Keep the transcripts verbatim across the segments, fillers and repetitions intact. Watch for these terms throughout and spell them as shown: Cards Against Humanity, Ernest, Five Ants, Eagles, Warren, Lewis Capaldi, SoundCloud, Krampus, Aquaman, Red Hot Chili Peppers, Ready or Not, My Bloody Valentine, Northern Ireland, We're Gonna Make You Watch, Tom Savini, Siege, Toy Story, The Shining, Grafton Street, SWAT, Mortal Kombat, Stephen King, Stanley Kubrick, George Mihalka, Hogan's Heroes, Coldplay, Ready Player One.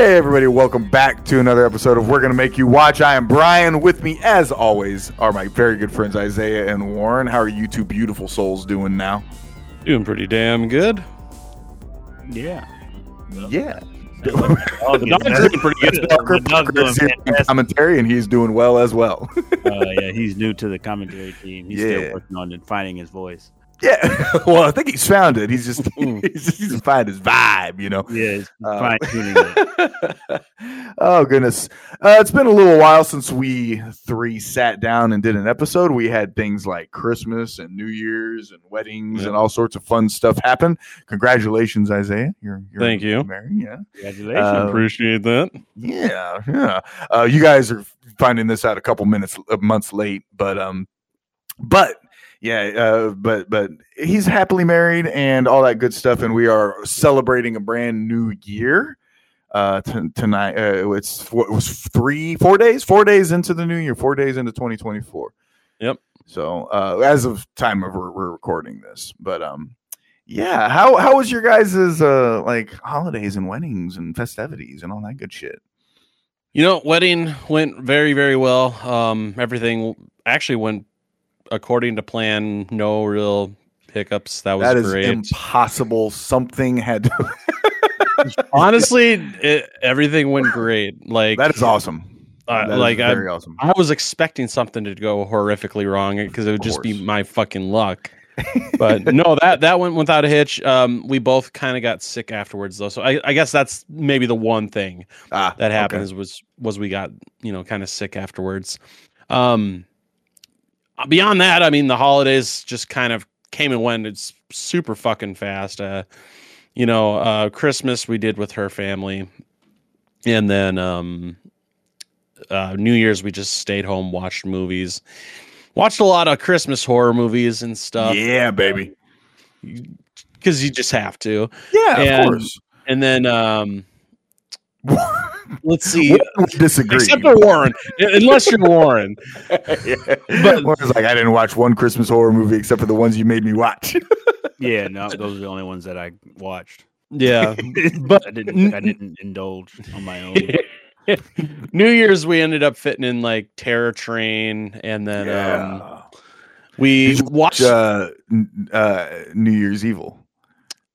Hey everybody, welcome back to another episode of We're Gonna Make You Watch. I am Brian. With me, as always, are my very good friends Isaiah and Warren. How are you two beautiful souls doing now? Doing pretty damn good. Yeah. Yeah. Oh, the dog's doing pretty good. The dog's doing fantastic. Commentary, and he's doing well as well. uh, yeah, he's new to the commentary team. He's yeah. still working on it, finding his voice. Yeah, well, I think he's found it. He's just he's just he's find his vibe, you know. Yeah, he's fine tuning it. Oh goodness, uh, it's been a little while since we three sat down and did an episode. We had things like Christmas and New Year's and weddings yeah. and all sorts of fun stuff happen. Congratulations, Isaiah! You're, you're thank you. Married. Yeah, congratulations. Um, Appreciate that. Yeah, yeah. Uh, you guys are finding this out a couple minutes, uh, months late, but um, but. Yeah, uh, but but he's happily married and all that good stuff, and we are celebrating a brand new year uh, t- tonight. Uh, it's four, it was three, four days, four days into the new year, four days into twenty twenty-four. Yep. So uh, as of time of we're, we're recording this, but um, yeah. How how was your guys's uh, like holidays and weddings and festivities and all that good shit? You know, wedding went very very well. Um, everything actually went. According to plan, no real hiccups. That was that is great. Impossible. Something had to... Honestly, it, everything went great. Like that is awesome. Uh, that like is very I, awesome. I was expecting something to go horrifically wrong because it would just be my fucking luck. But no, that that went without a hitch. Um, we both kind of got sick afterwards, though. So I, I guess that's maybe the one thing ah, that happened okay. was was we got you know kind of sick afterwards. Um. Beyond that, I mean, the holidays just kind of came and went. It's super fucking fast. Uh, you know, uh, Christmas we did with her family. And then um, uh, New Year's we just stayed home, watched movies. Watched a lot of Christmas horror movies and stuff. Yeah, baby. Because you just have to. Yeah, and, of course. And then... Um, let's see. We'll disagree. Except for Warren, unless you're Warren. yeah. But Warren's like, I didn't watch one Christmas horror movie except for the ones you made me watch. yeah, no, those are the only ones that I watched. Yeah, but I didn't. I didn't indulge on my own. New Year's, we ended up fitting in like Terror Train, and then yeah. um, we watched watch, uh, uh, New Year's Evil.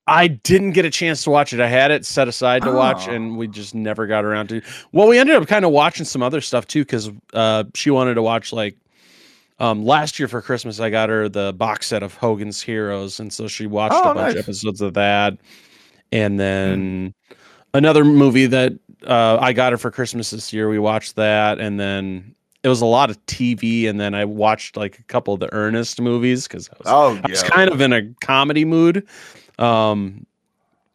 I didn't get a chance to watch it. I had it set aside to oh. watch, and we just never got around to it. Well, we ended up kind of watching some other stuff, too, because uh, she wanted to watch, like, um, last year for Christmas, I got her the box set of Hogan's Heroes, and so she watched oh, a bunch nice. of episodes of that. And then mm. another movie that uh, I got her for Christmas this year, we watched that, and then... It was a lot of T V, and then I watched like a couple of the Ernest movies because I, oh, yeah. I was kind of in a comedy mood. Um,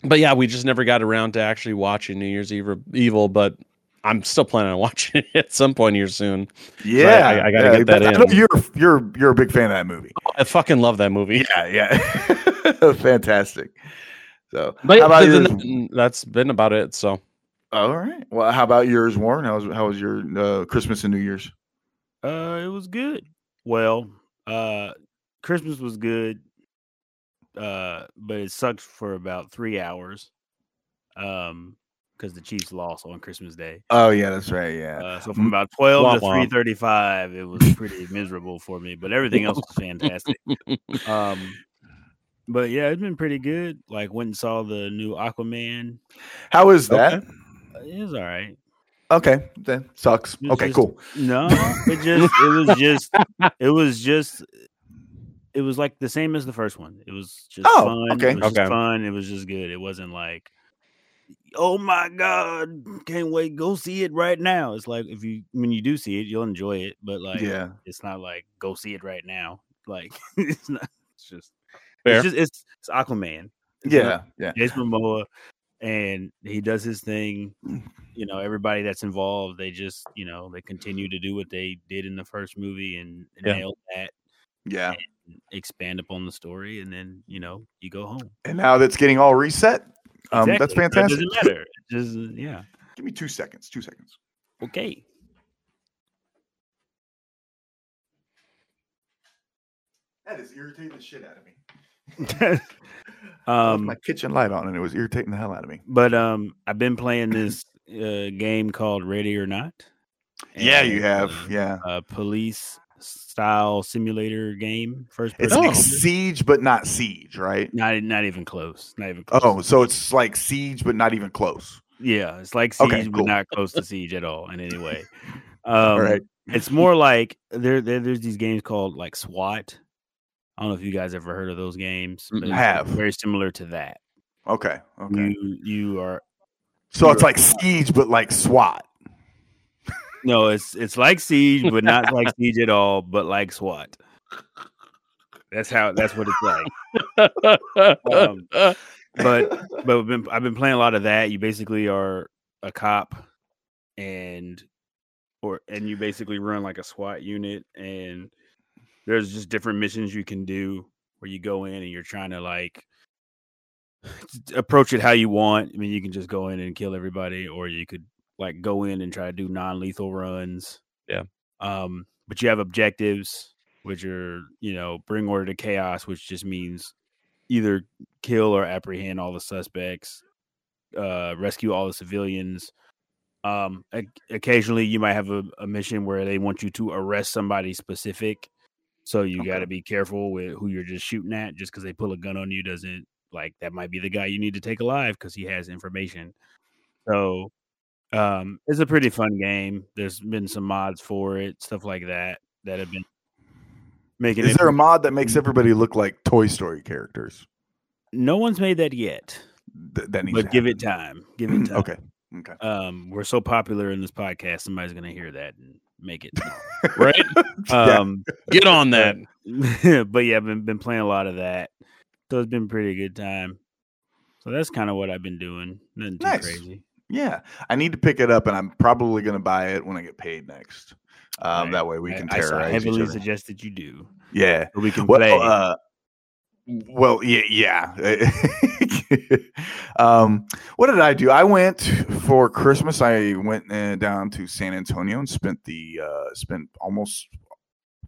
but yeah, we just never got around to actually watching New Year's Eve Evil, but I'm still planning on watching it at some point here soon. Yeah, I, I, I gotta yeah, get that in. I know you're you're you're a big fan of that movie. Oh, I fucking love that movie. Yeah, yeah, fantastic. So, but how about that, that's been about it. So, all right. Well, how about yours, Warren? How was how was your uh, Christmas and New Year's? Uh, it was good. Well, uh, Christmas was good, uh, but it sucked for about three hours, um, because the Chiefs lost on Christmas Day. Oh yeah, that's right. Yeah. Uh, so from about twelve wah, to three thirty-five, it was pretty miserable for me. But everything else was fantastic. um, but yeah, it's been pretty good. Like went and saw the new Aquaman. How is that? Uh, it was all right. Okay, then sucks. Okay, just, cool. No, it just it was just it was just it was like the same as the first one. It was just oh, fun. Okay, it was okay. Just fun. It was just good. It wasn't like, oh my god, can't wait, go see it right now. It's like if you when you do see it, you'll enjoy it. But like, yeah, it's not like go see it right now. Like it's not. It's just fair. It's just it's, it's Aquaman. It's yeah, not, yeah. It's Momoa. And he does his thing, you know, everybody that's involved, they just, you know, they continue to do what they did in the first movie and, and yeah. nail that. Yeah. And expand upon the story. And then, you know, you go home. And now that's getting all reset. Um, exactly. That's fantastic. It doesn't matter. It just, yeah. Give me two seconds. Two seconds. Okay. That is irritating the shit out of me. um my kitchen light on and it was irritating the hell out of me, but um I've been playing this uh, game called Ready or Not. And, yeah, you have. Uh, yeah. A police style simulator game. First person. It's like Siege, but not Siege, right? Not not even close. Not even close. Oh, so it's like Siege, but not even close. Yeah, it's like Siege, okay, cool. But not close to Siege at all in any way. Um, all right. It's more like there, there there's these games called like SWAT. I don't know if you guys ever heard of those games. But I have. It's very similar to that. Okay. Okay. You, you are. So it's like Siege, but like SWAT. No, it's it's like Siege, but not like Siege at all, but like SWAT. That's how. That's what it's like. um, but but I've been, I've been playing a lot of that. You basically are a cop, and or and you basically run like a SWAT unit, and there's just different missions you can do where you go in and you're trying to like approach it how you want. I mean, you can just go in and kill everybody, or you could like go in and try to do non-lethal runs. Yeah. Um, but you have objectives, which are, you know, bring order to chaos, which just means either kill or apprehend all the suspects, uh, rescue all the civilians. Um, o- occasionally you might have a, a mission where they want you to arrest somebody specific. So you okay. got to be careful with who you're just shooting at. Just because they pull a gun on you doesn't, like, that might be the guy you need to take alive because he has information. So um, it's a pretty fun game. There's been some mods for it, stuff like that, that have been making. Is it there a mod that makes everybody look like Toy Story characters? No one's made that yet. Th- that needs but to give happen. it time. Give it time. Okay. Okay. Um, we're so popular in this podcast, somebody's going to hear that and make it. Right? Um, yeah. Get on that. But, but yeah, I've been, been playing a lot of that. So it's been a pretty good time. So that's kind of what I've been doing. Nothing too nice. crazy. Yeah. I need to pick it up, and I'm probably going to buy it when I get paid next. Um, right. That way we I, can terrorize I heavily suggest that you do. Yeah. So we can well, play. Uh, well, yeah. Yeah. um, what did I do? I went for Christmas. I went uh, down to San Antonio and spent the uh, spent almost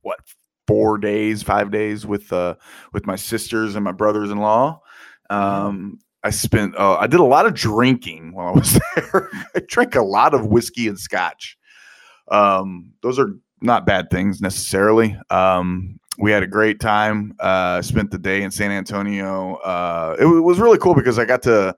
what four days, five days with uh, with my sisters and my brothers-in-law. Um, I spent. Uh, I did a lot of drinking while I was there. I drank a lot of whiskey and scotch. Um, those are not bad things necessarily. Um, We had a great time, uh, spent the day in San Antonio. Uh, it, w- it was really cool because I got to,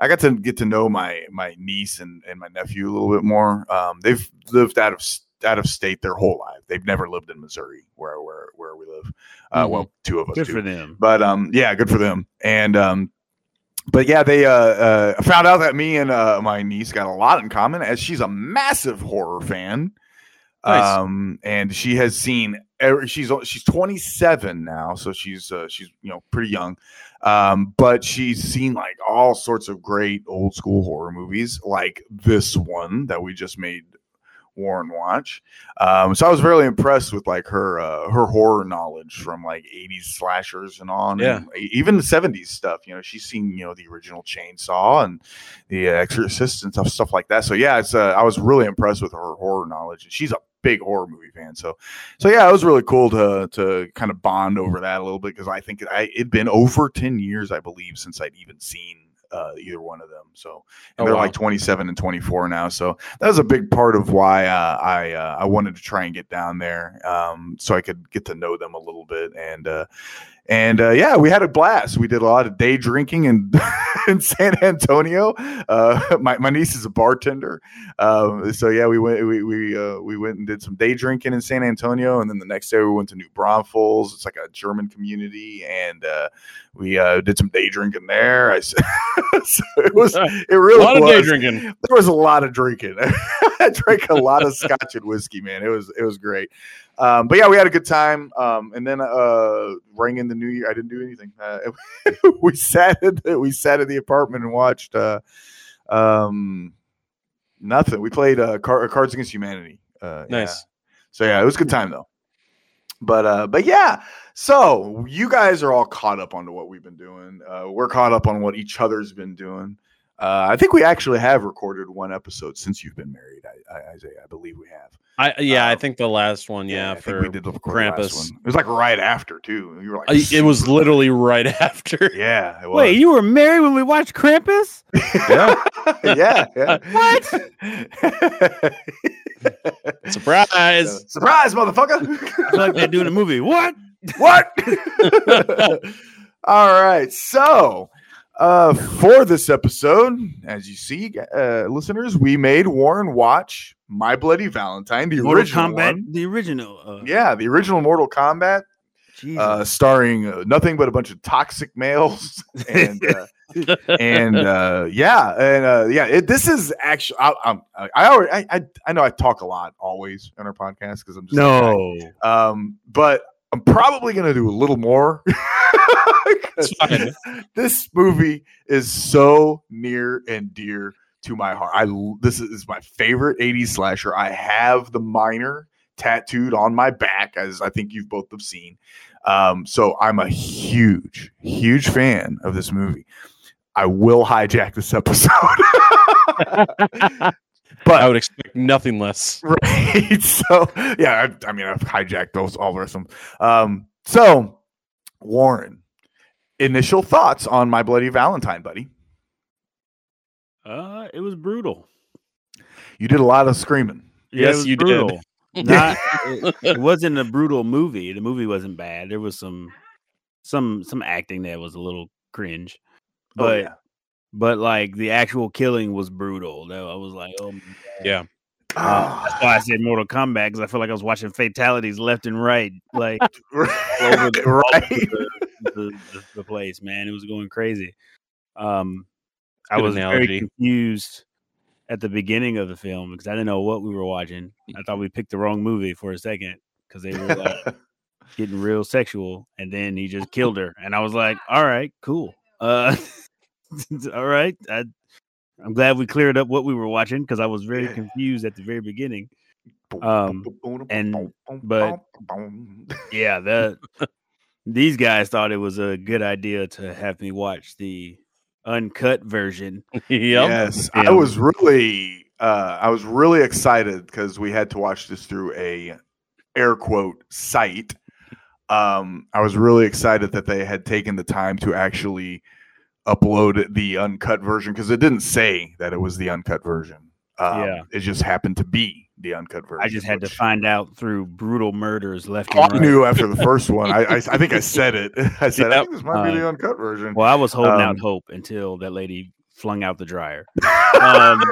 I got to get to know my, my niece and, and my nephew a little bit more. Um, they've lived out of, out of state their whole life. They've never lived in Missouri where, where, where we live. Uh, mm-hmm. Well, two of us. Good do. for them. But, um, yeah, good for them. And, um, But yeah, they uh, uh, found out that me and uh, my niece got a lot in common, as she's a massive horror fan. Nice. Um, and she has seen every, she's, she's twenty-seven now. So she's, uh, she's, you know, pretty young. Um, but she's seen like all sorts of great old school horror movies like this one that we just made Warren watch. Um, so I was really impressed with like her, uh, her horror knowledge from like eighties slashers and on, yeah. and even the seventies stuff, you know, she's seen, you know, the original Chainsaw and the Exorcist and stuff, stuff like that. So yeah, it's, uh, I was really impressed with her horror knowledge, and she's a big horror movie fan. So, so yeah, it was really cool to, to kind of bond over that a little bit. Cause I think I, it'd been over ten years, I believe, since I'd even seen uh, either one of them. So, and oh, they're wow. like twenty-seven and twenty-four now. So that was a big part of why, uh, I, uh, I wanted to try and get down there. Um, so I could get to know them a little bit. And, uh, and, uh, yeah, we had a blast. We did a lot of day drinking in, in San Antonio. Uh, my, my niece is a bartender. Um, so yeah, we went, we, we, uh, we went and did some day drinking in San Antonio. And then the next day we went to New Braunfels. It's like a German community. And, uh, we, uh, did some day drinking there. I said, so it was, it really a lot was. of day drinking. There was a lot of drinking. I drank a lot of scotch and whiskey, man. It was, it was great. Um, but yeah, we had a good time. Um, and then, uh, rang in the new year. I didn't do anything. Uh, we sat at the, we sat at the apartment and watched, uh, um, nothing. We played, uh, Car- Cards Against Humanity. Uh, nice. Yeah. So yeah, it was a good time though. But, uh, but yeah, so you guys are all caught up on what we've been doing. Uh, we're caught up on what each other's been doing. Uh, I think we actually have recorded one episode since you've been married, Isaiah. I, I, I believe we have. I yeah, um, I think the last one. Yeah, yeah I for think we did record Krampus. Last one. It was like right after too. You were like, I, it was literally right after. Yeah. It was. Wait, you were married when we watched Krampus? Yeah. yeah. Yeah. What? Surprise! Uh, surprise, motherfucker! Like they do in a movie. What? What? All right. So. Uh, for this episode, as you see, uh, listeners, we made Warren watch My Bloody Valentine, the Mortal original Kombat, one. The original. Uh, yeah, the original Mortal Kombat, uh, starring uh, nothing but a bunch of toxic males. And, uh, and uh, yeah, and uh, yeah, it, this is actually, I, I'm, I, already, I, I I know I talk a lot always on our podcast because I'm just, no, um, but I'm probably going to do a little more. This movie is so near and dear to my heart. I this is my favorite eighties slasher. I have the minor tattooed on my back, as I think you've both have seen. Um, so I'm a huge, huge fan of this movie. I will hijack this episode. But I would expect nothing less. Right. So yeah, I, I mean I've hijacked those all the rest of them. Um, so Warren, initial thoughts on My Bloody Valentine, buddy. Uh, it was brutal. You did a lot of screaming. Yes, you brutal. Did. Not, it, it wasn't a brutal movie. The movie wasn't bad. There was some some some acting that was a little cringe. But oh, yeah. But like the actual killing was brutal. Though I was like, oh my God. Yeah. Uh, that's why I said Mortal Kombat, because I feel like I was watching fatalities left and right, like over the, right. The, the, the, the place, man. It was going crazy. Um, Good I was analogy. Very confused at the beginning of the film because I didn't know what we were watching. I thought we picked the wrong movie for a second because they were like getting real sexual, and then he just killed her, and I was like, all right, cool. Uh, all right, I, I'm glad we cleared up what we were watching because I was very confused at the very beginning. Um, and but yeah, the these guys thought it was a good idea to have me watch the uncut version. Yep. Yes, I was really, uh, I was really excited because we had to watch this through a air quote site. Um, I was really excited that they had taken the time to actually upload the uncut version because it didn't say that it was the uncut version. Um, yeah. It just happened to be the uncut version. I just had which... to find out through brutal murders left and right. I knew after the first one. I, I I think I said it. I said, yeah. I think this might uh, be the uncut version. Well, I was holding um, out hope until that lady flung out the dryer. Um,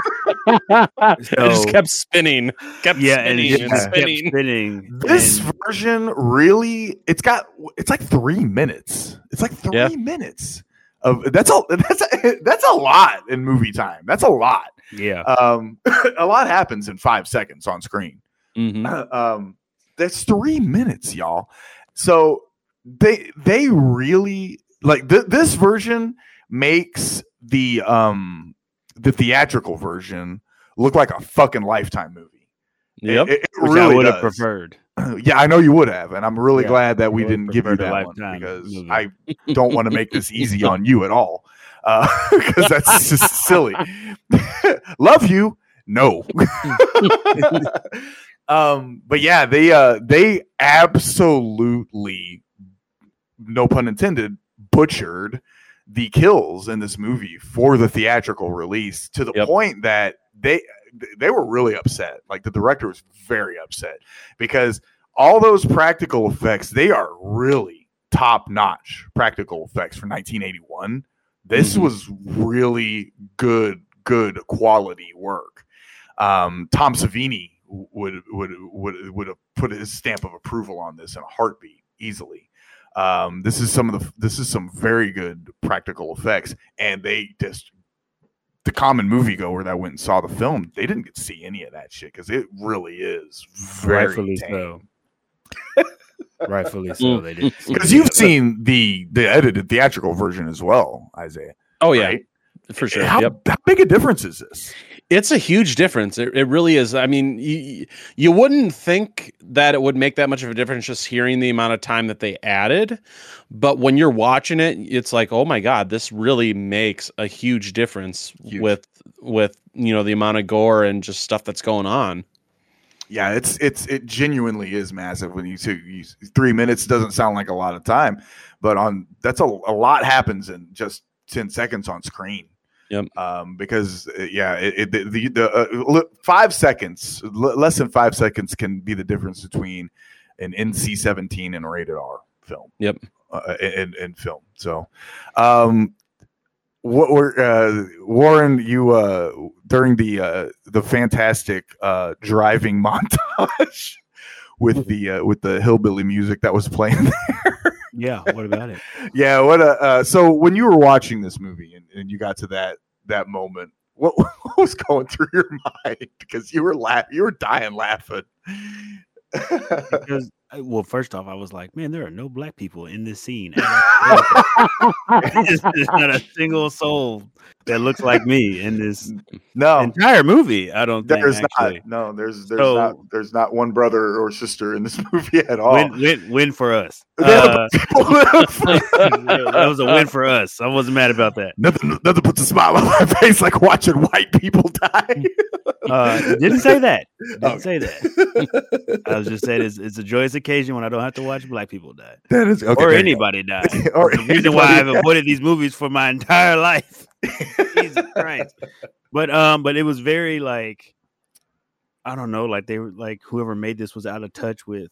so, it just kept spinning. Kept yeah, spinning and, it, and yeah, spinning. Kept spinning. This and, version really, it's got, it's like three minutes. It's like three yeah. minutes. Of, that's all. That's a, that's a lot in movie time. That's a lot. Yeah. Um, a lot happens in five seconds on screen. Mm-hmm. Uh, um, that's three minutes, y'all. So they they really like th- this version makes the um the theatrical version look like a fucking Lifetime movie. Yep. It, it, it really I would have preferred. Yeah, I know you would have, and I'm really yeah, glad that we didn't give you that one because movie. I don't want to make this easy on you at all because uh, that's just silly. Love you, no. um, but yeah, they uh, they absolutely, no pun intended, butchered the kills in this movie for the theatrical release to the yep. point that they. They were really upset. Like the director was very upset because all those practical effects, they are really top notch practical effects for nineteen eighty-one. This mm-hmm. was really good, good quality work. Um, Tom Savini would, would, would, would have put his stamp of approval on this in a heartbeat easily. Um, this is some of the, this is some very good practical effects and they just, the common moviegoer that went and saw the film, they didn't get to see any of that shit because it really is very rightfully tame. So. Rightfully so, they did because you've seen the the edited theatrical version as well, Isaiah. Oh yeah, right? For sure. How, yep. how big a difference is this? It's a huge difference. It, it really is. I mean, you, you wouldn't think that it would make that much of a difference just hearing the amount of time that they added. But when you're watching it, it's like, oh my God, this really makes a huge difference huge. with, with, you know, the amount of gore and just stuff that's going on. Yeah, it's it's it genuinely is massive. When you see three minutes, doesn't sound like a lot of time, but on that's a, a lot happens in just ten seconds on screen. Yep. Um, because yeah, it, it, the the uh, five seconds, l- less than five seconds, can be the difference between an N C seventeen and a rated R film. Yep. Uh, in, in film, so um, what were uh, Warren? You uh, during the uh, the fantastic uh, driving montage with the uh, with the hillbilly music that was playing there. Yeah, what about it? yeah, what a uh, so when you were watching this movie and, and you got to that that moment, what, what was going through your mind? Because you were laughing, you were dying laughing. Because, well, first off, I was like, man, there are no black people in this scene. There's not a single soul that looks like me in this no. entire movie. I don't think there's actually. not. No, there's there's so, not there's not one brother or sister in this movie at all. Win win, win for us. Uh, that was a win for us. I wasn't mad about that. Nothing nothing puts a smile on my face like watching white people die. uh, didn't say that. Didn't okay. say that. I was just saying it's, it's a joyous occasion when I don't have to watch black people die. That is okay, or anybody die. or the reason why I've avoided these movies for my entire life. Jesus Christ. But um, but it was very like, I don't know, like they were like whoever made this was out of touch with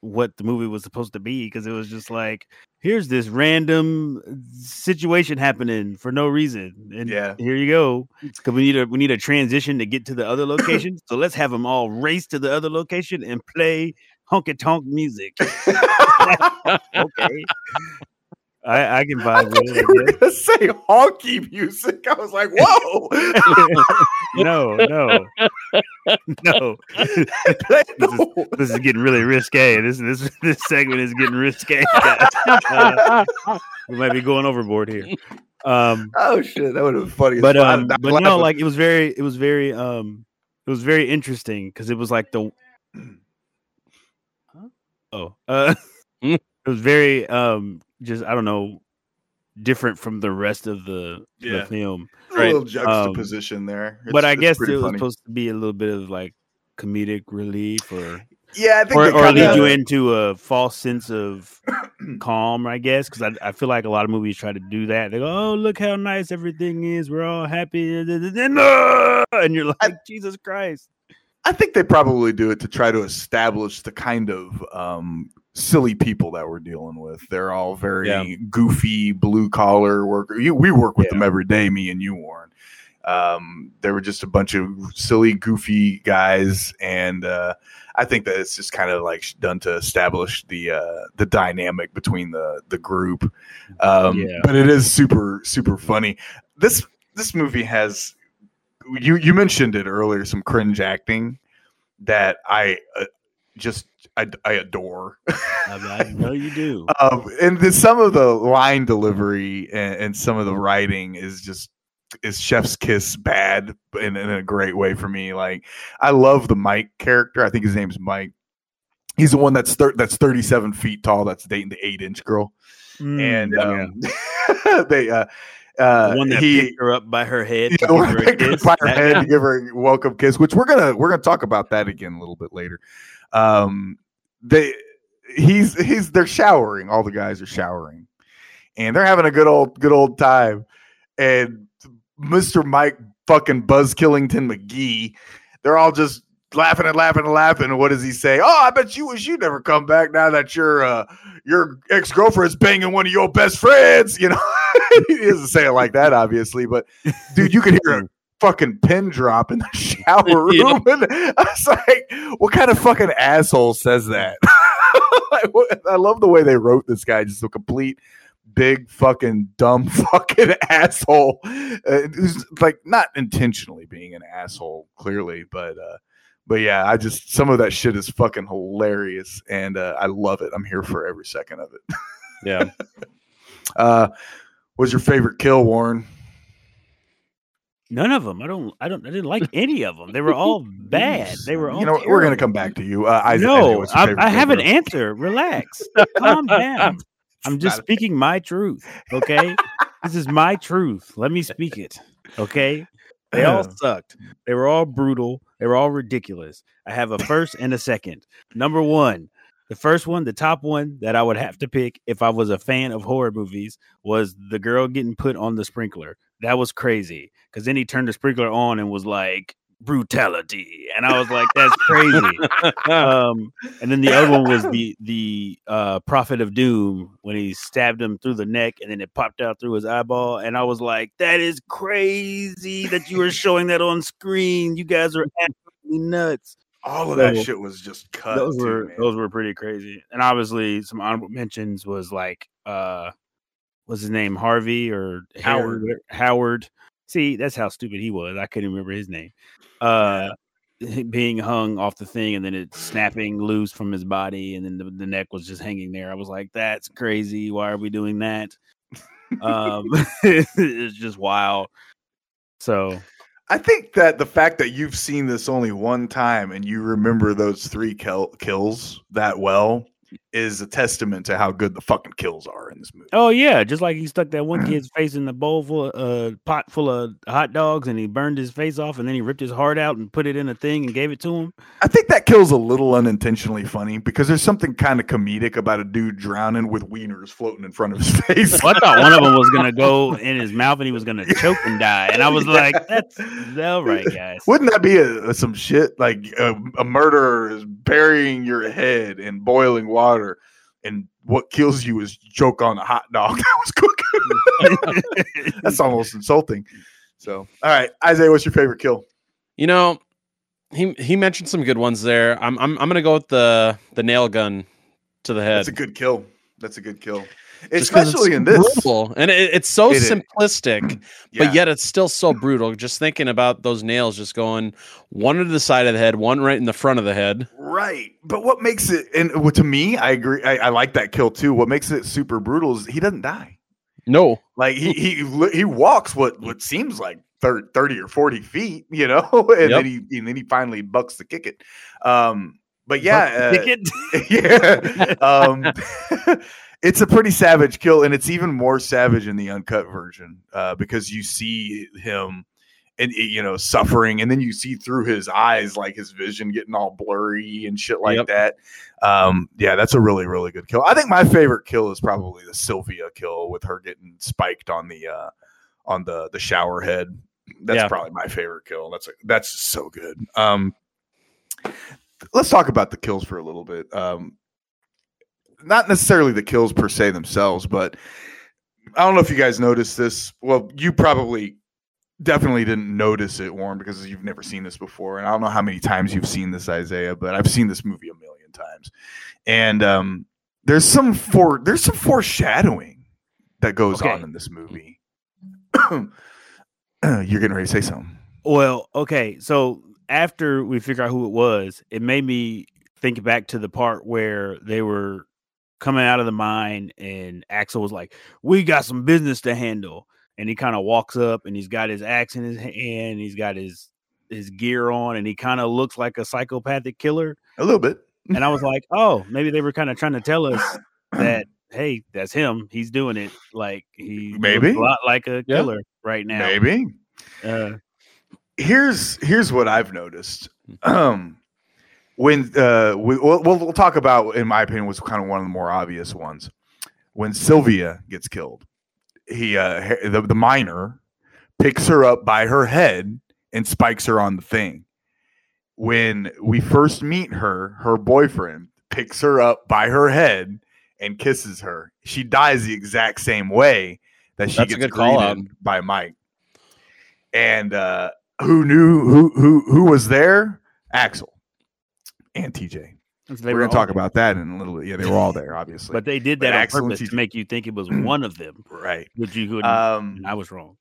what the movie was supposed to be, because it was just like, here's this random situation happening for no reason, and yeah. here you go. Because we need a we need a transition to get to the other location, so let's have them all race to the other location and play honky tonk music. Okay. I, I can buy. I you were gonna say honky music. I was like, "Whoa!" no, no, no. this, is, this is getting really risque. This this this segment is getting risque. Uh, we might be going overboard here. Um, oh shit, that would have been funny. But um, but laughing. no, like it was very, it was very, um, it was very interesting because it was like the. Huh? Oh, uh, it was very um. Just I don't know, different from the rest of the, yeah. the film. Right? A little juxtaposition um, there, it's, but I guess it was funny. supposed to be a little bit of like comedic relief, or yeah, I think or, or lead of... you into a false sense of calm. I guess because I, I feel like a lot of movies try to do that. They go, "Oh, look how nice everything is. We're all happy," and you're like, I, "Jesus Christ!" I think they probably do it to try to establish the kind of. Um, silly people that we're dealing with. They're all very yeah. goofy, blue collar worker. You, we work with yeah. them every day, me and you, Warren. Um, they were just a bunch of silly, goofy guys. And uh, I think that it's just kind of like done to establish the uh, the dynamic between the, the group. Um, yeah. But it is super, super funny. This this movie has, you, you mentioned it earlier, some cringe acting that I uh, just... I, I adore. I know you do. Um, and the, some of the line delivery and, and some of the writing is just is chef's kiss bad in, in a great way for me. Like I love the Mike character. I think his name's Mike. He's the one that's thir- that's thirty-seven feet tall. That's dating the eight inch girl. Mm, and um, yeah. they uh, uh, the one that he, picked her up by her head, yeah, to give her a kiss. By her head to give her a welcome kiss. Which we're gonna we're gonna talk about that again a little bit later. Um, they he's he's they're showering. All the guys are showering, and they're having a good old good old time. And Mister Mike fucking Buzz Killington McGee, they're all just laughing and laughing and laughing. And what does he say? Oh, I bet you wish you'd never come back now that your uh, your ex girlfriend's banging one of your best friends. You know, he doesn't say it like that, obviously, but dude, you could hear him. Fucking pin drop in the shower room. Yeah. And I was like, what kind of fucking asshole says that? Like, what, I love the way they wrote this guy, just a complete big fucking dumb fucking asshole. Uh, it was, like, not intentionally being an asshole, clearly, but uh, but yeah, I just some of that shit is fucking hilarious, and uh, I love it. I'm here for every second of it. Yeah. Uh, what's your favorite kill, Warren? None of them. I don't. I don't. I didn't like any of them. They were all bad. They were all. You know, terrible. We're going to come back to you. Uh, Isaac, no, I, I, I have an answer. Relax. Calm down. I'm just speaking my truth. Okay, this is my truth. Let me speak it. Okay. They all sucked. They were all brutal. They were all ridiculous. I have a first and a second. Number one, the first one, the top one that I would have to pick if I was a fan of horror movies was the girl getting put on the sprinkler. That was crazy because then he turned the sprinkler on and was like brutality. And I was like, that's crazy. um, and then the other one was the the uh, Prophet of Doom when he stabbed him through the neck and then it popped out through his eyeball. And I was like, that is crazy that you were showing that on screen. You guys are absolutely nuts. All of so, that shit was just cut. Those were, too, man. Those were pretty crazy. And obviously some honorable mentions was like, uh, what's his name? Harvey or Howard? Howard. See, that's how stupid he was. I couldn't remember his name. Uh, yeah. Being hung off the thing and then it snapping loose from his body. And then the, the neck was just hanging there. I was like, that's crazy. Why are we doing that? um, it's just wild. So I think that the fact that you've seen this only one time and you remember those three kill- kills that well is a testament to how good the fucking kills are in this movie. Oh yeah, just like he stuck that one kid's face in the bowl full of uh, pot full of hot dogs and he burned his face off and then he ripped his heart out and put it in a thing and gave it to him. I think that kill's a little unintentionally funny because there's something kind of comedic about a dude drowning with wieners floating in front of his face. Well, I thought one of them was gonna go in his mouth and he was gonna choke and die, and I was yeah. like, that's all right, guys. Wouldn't that be a, some shit like a, a murderer is burying your head in boiling water? Water, and what kills you is choke on a hot dog that was cooking. That's almost insulting. So, all right, Isaiah, what's your favorite kill? You know, he he mentioned some good ones there. I'm I'm I'm gonna go with the the nail gun to the head. That's a good kill. That's a good kill, especially in this. Brutal. And it, it's so it simplistic, yeah. but yet it's still so brutal. Just thinking about those nails, just going one to the side of the head, one right in the front of the head. Right. But what makes it, and to me, I agree. I, I like that kill too. What makes it super brutal is he doesn't die. No, like he he he walks what what seems like thirty or forty feet, you know, and yep. then he and then he finally bucks to kick it. Um, but yeah, uh, yeah. Um, it's a pretty savage kill, and it's even more savage in the uncut version uh, because you see him, and you know, suffering, and then you see through his eyes, like his vision getting all blurry and shit like yep. that. Um, yeah, that's a really, really good kill. I think my favorite kill is probably the Sylvia kill with her getting spiked on the uh, on the the shower head. That's yeah. probably my favorite kill. That's a, that's so good. Um, let's talk about the kills for a little bit. Um, Not necessarily the kills per se themselves, but I don't know if you guys noticed this. Well, you probably definitely didn't notice it, Warren, because you've never seen this before. And I don't know how many times you've seen this, Isaiah, but I've seen this movie a million times. And um, there's some for there's some foreshadowing that goes okay. on in this movie. You're getting ready to say something. Well, okay. So after we figure out who it was, it made me think back to the part where they were coming out of the mine and Axel was like, we got some business to handle. And he kind of walks up and he's got his axe in his hand. And he's got his, his gear on and he kind of looks like a psychopathic killer a little bit. And I was like, oh, maybe they were kind of trying to tell us that, hey, that's him. He's doing it. Like he maybe looks a lot like a killer yeah. right now. Maybe uh, here's, here's what I've noticed. Um, When uh, we, we'll, we'll talk about, in my opinion, was kind of one of the more obvious ones. When Sylvia gets killed, he uh, the, the miner picks her up by her head and spikes her on the thing. When we first meet her, her boyfriend picks her up by her head and kisses her. She dies the exact same way that she That's gets greeted by Mike. And uh, who knew who who who was there? Axel. And T J. So we're going to talk there. about that in a little bit. Yeah, they were all there, obviously. But they did that on purpose T J. To make you think it was one of them. Right. Which you couldn't. Um, I was wrong.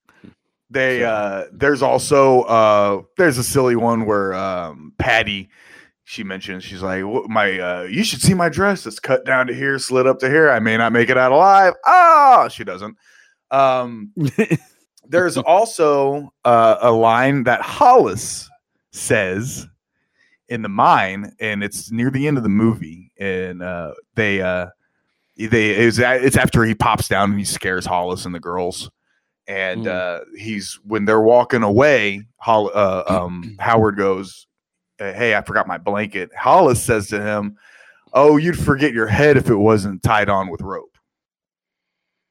They so. uh, There's also, uh, there's a silly one where um, Patty, she mentions, she's like, well, my, uh, you should see my dress. It's cut down to here, slid up to here. I may not make it out alive. Oh, she doesn't. Um, There's also uh, a line that Hollis says in the mine, and it's near the end of the movie, and uh, they uh, they it's, it's after he pops down and he scares Hollis and the girls, and mm. uh, he's when they're walking away, Holl- uh, um, Howard goes, "Hey, I forgot my blanket." Hollis says to him, "Oh, you'd forget your head if it wasn't tied on with rope."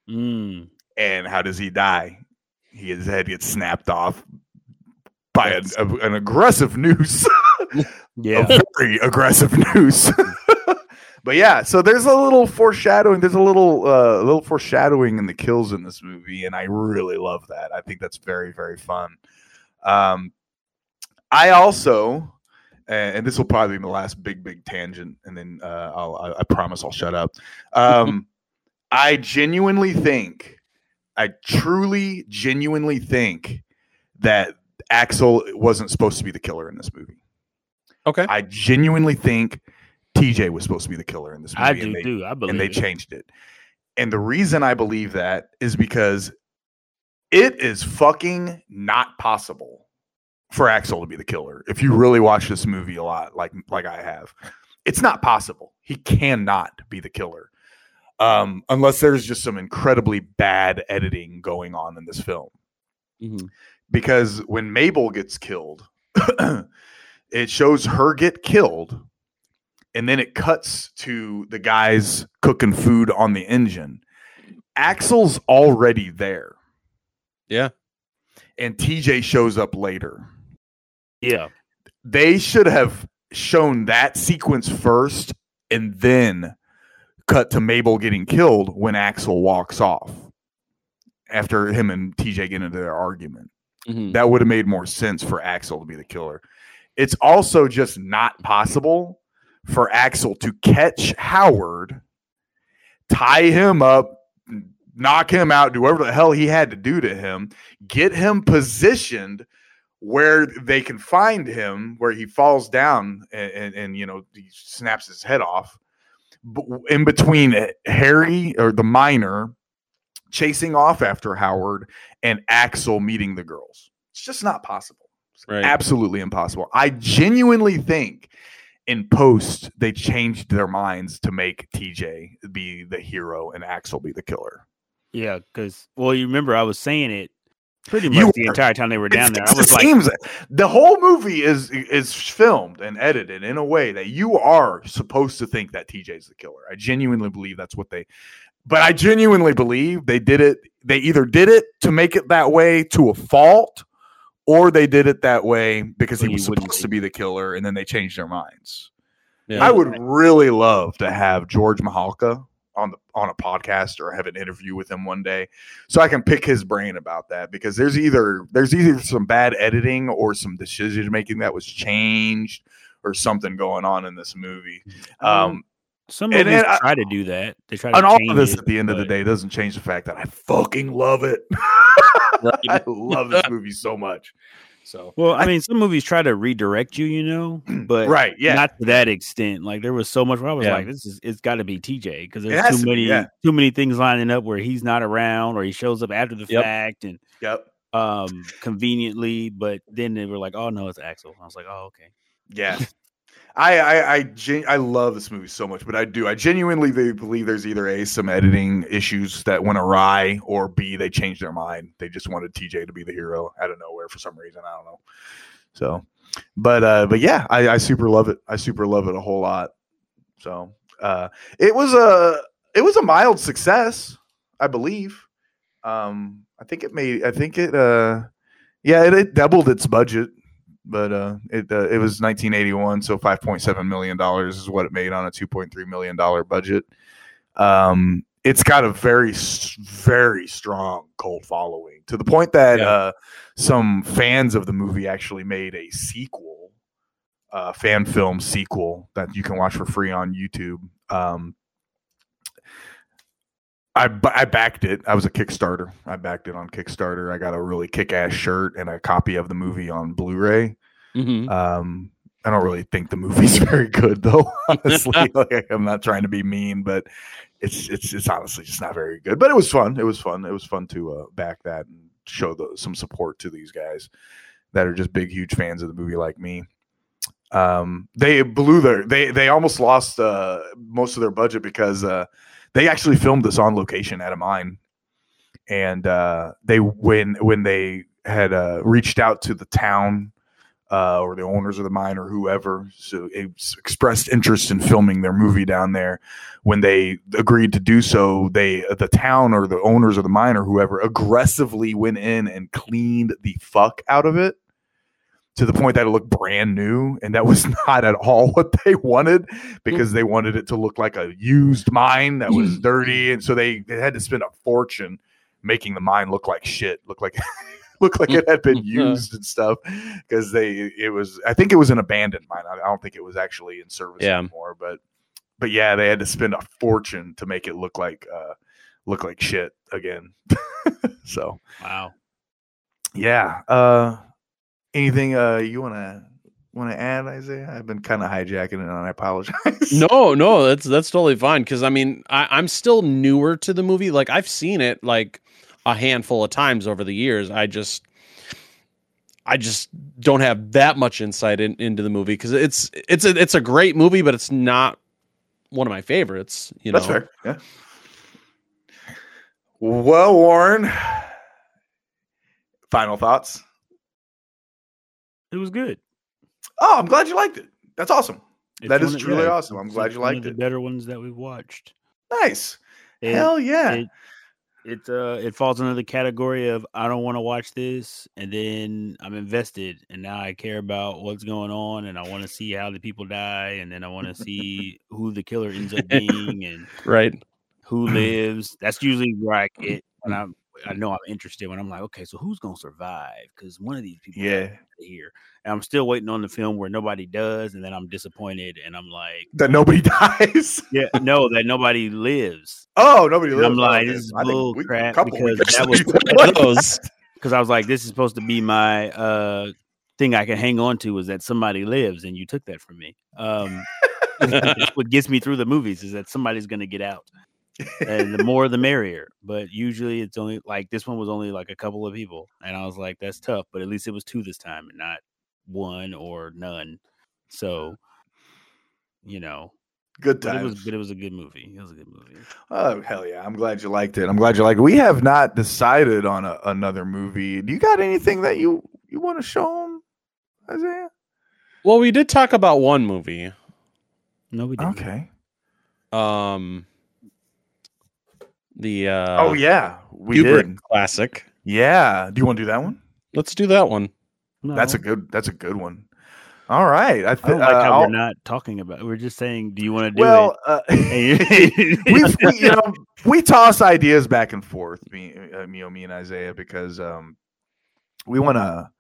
Mm. And how does he die? He, his head gets snapped off by a, a, an aggressive noose. Yeah, a very aggressive noose. But yeah, so there's a little foreshadowing. There's a little, uh, little foreshadowing in the kills in this movie, and I really love that. I think that's very, very fun. Um, I also, and this will probably be my last big, big tangent, and then uh, I'll, I promise I'll shut up. Um, I genuinely think. I truly, genuinely think that Axel wasn't supposed to be the killer in this movie. Okay. I genuinely think T J was supposed to be the killer in this movie. I do, and they, do. I believe And they it. changed it. And the reason I believe that is because it is fucking not possible for Axel to be the killer. If you really watch this movie a lot, like like I have, it's not possible. He cannot be the killer. Um, unless there's just some incredibly bad editing going on in this film. Mm-hmm. Because when Mabel gets killed, it shows her get killed, and then it cuts to the guys cooking food on the engine. Axel's already there. Yeah. And T J shows up later. Yeah. They should have shown that sequence first and then cut to Mabel getting killed when Axel walks off after him and T J get into their argument. Mm-hmm. That would have made more sense for Axel to be the killer. It's also just not possible for Axel to catch Howard, tie him up, knock him out, do whatever the hell he had to do to him, get him positioned where they can find him, where he falls down and, and, and you know, he snaps his head off. In between Harry or the miner chasing off after Howard and Axel meeting the girls. It's just not possible. It's right. Absolutely impossible. I genuinely think in post they changed their minds to make T J be the hero and Axel be the killer. Yeah, because, well, you remember I was saying it pretty much you the were, entire time they were down there. I was like, the whole movie is is filmed and edited in a way that you are supposed to think that T J's the killer. I genuinely believe that's what they, but I genuinely believe they did it. They either did it to make it that way to a fault, or they did it that way because he was supposed to be the killer, and then they changed their minds. Yeah. I would really love to have George Mihalka on the on a podcast or have an interview with him one day so I can pick his brain about that, because there's either there's either some bad editing or some decision making that was changed or something going on in this movie. Um, some movies and, and try I, to do that. They try to and all of this it, at the end but... of the day doesn't change the fact that I fucking love it. I love this movie so much. So well, I mean, some movies try to redirect you, you know, but right, yeah. not to that extent. Like there was so much where I was yeah. like, "This is it's got to be T J," because there's too to many be, yeah. too many things lining up where he's not around or he shows up after the yep. fact and yep. um, conveniently. But then they were like, "Oh no, it's Axel." I was like, "Oh okay, yeah." I I I, gen- I love this movie so much, but I do I genuinely believe there's either A, some editing issues that went awry, or B, they changed their mind. They just wanted T J to be the hero out of nowhere for some reason. I don't know. So, but uh, but yeah, I, I super love it. I super love it a whole lot. So uh, it was a it was a mild success, I believe. Um, I think it made. I think it. Uh, yeah, it, it doubled its budget. But uh, it uh, it was nineteen eighty-one, so five point seven million dollars is what it made on a two point three million dollars budget. Um, it's got a very, very strong cult following, to the point that yeah. uh, some fans of the movie actually made a sequel, uh, fan film sequel that you can watch for free on YouTube. Um, I I backed it. I was a Kickstarter. I backed it on Kickstarter. I got a really kick-ass shirt and a copy of the movie on Blu-ray. Mm-hmm. Um, I don't really think the movie's very good, though. Honestly, like, I'm not trying to be mean, but it's it's it's honestly just not very good. But it was fun. It was fun. It was fun to uh, back that and show the, some support to these guys that are just big, huge fans of the movie like me. Um, they blew their, they, they almost lost uh, most of their budget because uh, they actually filmed this on location at a mine. And uh, they, when, when they had uh, reached out to the town uh, or the owners of the mine or whoever, so it expressed interest in filming their movie down there. When they agreed to do so, they, the town or the owners of the mine or whoever aggressively went in and cleaned the fuck out of it, to the point that it looked brand new. And that was not at all what they wanted, because they wanted it to look like a used mine that was dirty. And so they, they had to spend a fortune making the mine look like shit, look like, look like it had been used and stuff. Cause they, it was, I think it was an abandoned mine. I don't think it was actually in service yeah. anymore, but, but yeah, they had to spend a fortune to make it look like, uh, look like shit again. So, wow. Yeah. Uh, Anything uh, you want to want to add, Isaiah? I've been kind of hijacking it, and I apologize. No, no, that's that's totally fine. Because I mean, I, I'm still newer to the movie. Like I've seen it like a handful of times over the years. I just, I just don't have that much insight in, into the movie because it's it's a, it's a great movie, but it's not one of my favorites. You know, that's fair. Yeah. Well, Warren, final thoughts. It was good. Oh, I'm glad you liked it. That's awesome. It's that is truly awesome. I'm glad you liked it. Better ones that we've watched. Nice. It, Hell yeah. It it, uh, it falls under the category of I don't want to watch this, and then I'm invested, and now I care about what's going on, and I want to see how the people die, and then I want to see who the killer ends up being, and right who lives. That's usually where I get when I'm. I know I'm interested when I'm like, okay, so who's going to survive? Because one of these people yeah. is here. And I'm still waiting on the film where nobody does. And then I'm disappointed. And I'm like, that nobody dies. Yeah. No, that nobody lives. Oh, nobody and lives. I'm like, this is bull crap. Because that was one of those. Because I was like, this is supposed to be my uh, thing I can hang on to is that somebody lives. And you took that from me. Um, that's what gets me through the movies is that somebody's going to get out. And the more the merrier, but usually it's only like this one was only like a couple of people, and I was like, that's tough, but at least it was two this time and not one or none. So, you know, good time. It was good. It was a good movie. It was a good movie. Oh, hell yeah. I'm glad you liked it. I'm glad you liked it. We have not decided on a, another movie. Do you got anything that you, you want to show them, Isaiah? Well, we did talk about one movie. No, we didn't. Okay. Um, The uh, oh yeah, we Kubrick did classic. Yeah, do you want to do that one? Let's do that one. No. That's a good. That's a good one. All right. I, th- I don't like uh, how I'll... we're not talking about it. We're just saying, do you want to do well, it? Well, uh, we you know we toss ideas back and forth, me, uh, me, me, and Isaiah, because um, we want to,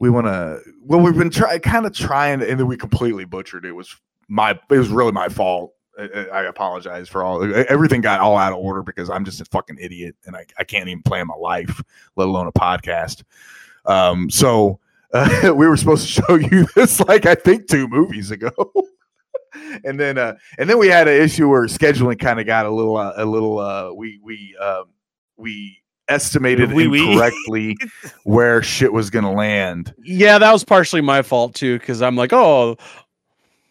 we want to. Well, we've been trying, kind of trying, and then we completely butchered it. It was my. It was really my fault. I apologize for all everything got all out of order because I'm just a fucking idiot and I, I can't even plan my life, let alone a podcast. Um, so uh, we were supposed to show you this, like I think two movies ago. and then, uh, and then we had an issue where scheduling kind of got a little, uh, a little, uh, we, we, um, uh, we, estimated we, incorrectly we. where shit was going to land. Yeah. That was partially my fault too. Cause I'm like, oh,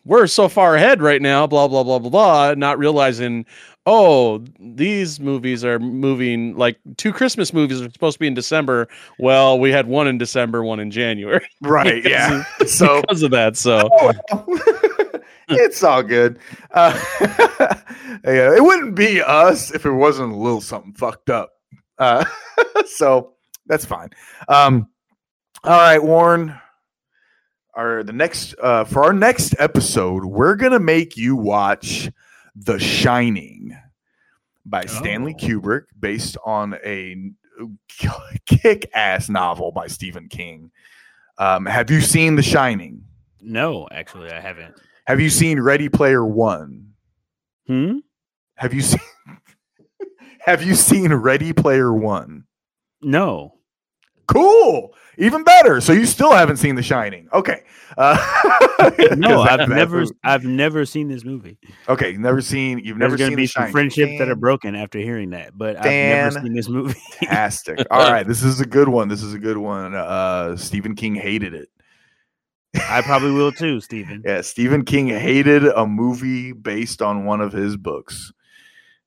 we're so far ahead right now, blah, blah, blah, blah, blah, not realizing, oh, these movies are moving, like two Christmas movies are supposed to be in December. Well, we had one in December, one in January. Right, because yeah. Of, so, because of that, so. Oh, well. It's all good. Uh, yeah, it wouldn't be us if it wasn't a little something fucked up. Uh, so, that's fine. Um, all right, Warren. Our the next uh, for our next episode, we're gonna make you watch The Shining by oh. Stanley Kubrick, based on a kick-ass novel by Stephen King. Um, have you seen The Shining? No, actually, I haven't. Have you seen Ready Player One? Hmm. Have you seen Have you seen Ready Player One? No. Cool. Even better. So you still haven't seen The Shining. Okay. Uh, no, I've never movie. I've never seen this movie. Okay, you've never seen you've never There's seen The Shining. There's going to be some friendships Fan- that are broken after hearing that, but Fan- I've never seen this movie. Fantastic. All right, this is a good one. This is a good one. Uh, Stephen King hated it. I probably will too, Stephen. Yeah, Stephen King hated a movie based on one of his books.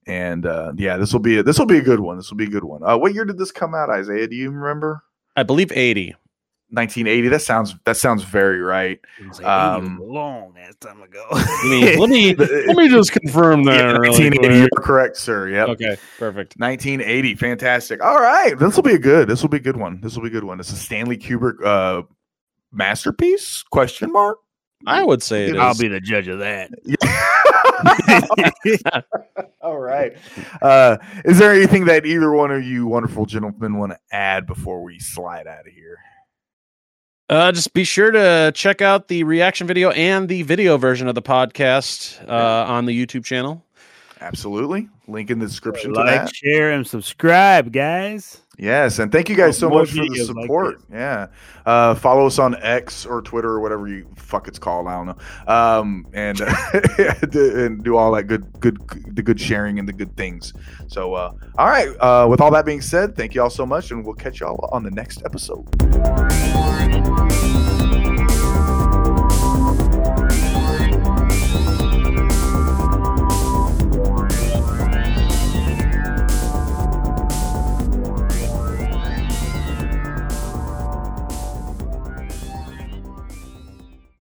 And uh, yeah, this will be a, this will be a good one. This will be a good one. Uh, what year did this come out, Isaiah? Do you remember? I believe eighty. nineteen eighty. That sounds that sounds very right. It was like um, long ass time ago. I mean, let me let me just confirm that. Yeah, nineteen eighty. Really, you're correct, sir. Yep. Okay. Perfect. nineteen eighty. Fantastic. All right. This will be a good. This will be a good one. This will be a good one. It's a Stanley Kubrick uh, masterpiece? Question mark. I would say it is. I'll be the judge of that. All right. Uh, is there anything that either one of you wonderful gentlemen want to add before we slide out of here? Uh, just be sure to check out the reaction video and the video version of the podcast uh, on the YouTube channel. Absolutely. Link in the description. Like, to that. Share, and subscribe, guys. Yes, and thank you guys so More much for the support. Like yeah. Uh, follow us on X or Twitter or whatever you fuck it's called. I don't know. Um, and, and do all that good, good, the good sharing and the good things. So, uh, all right. Uh, with all that being said, thank you all so much, and we'll catch y'all on the next episode.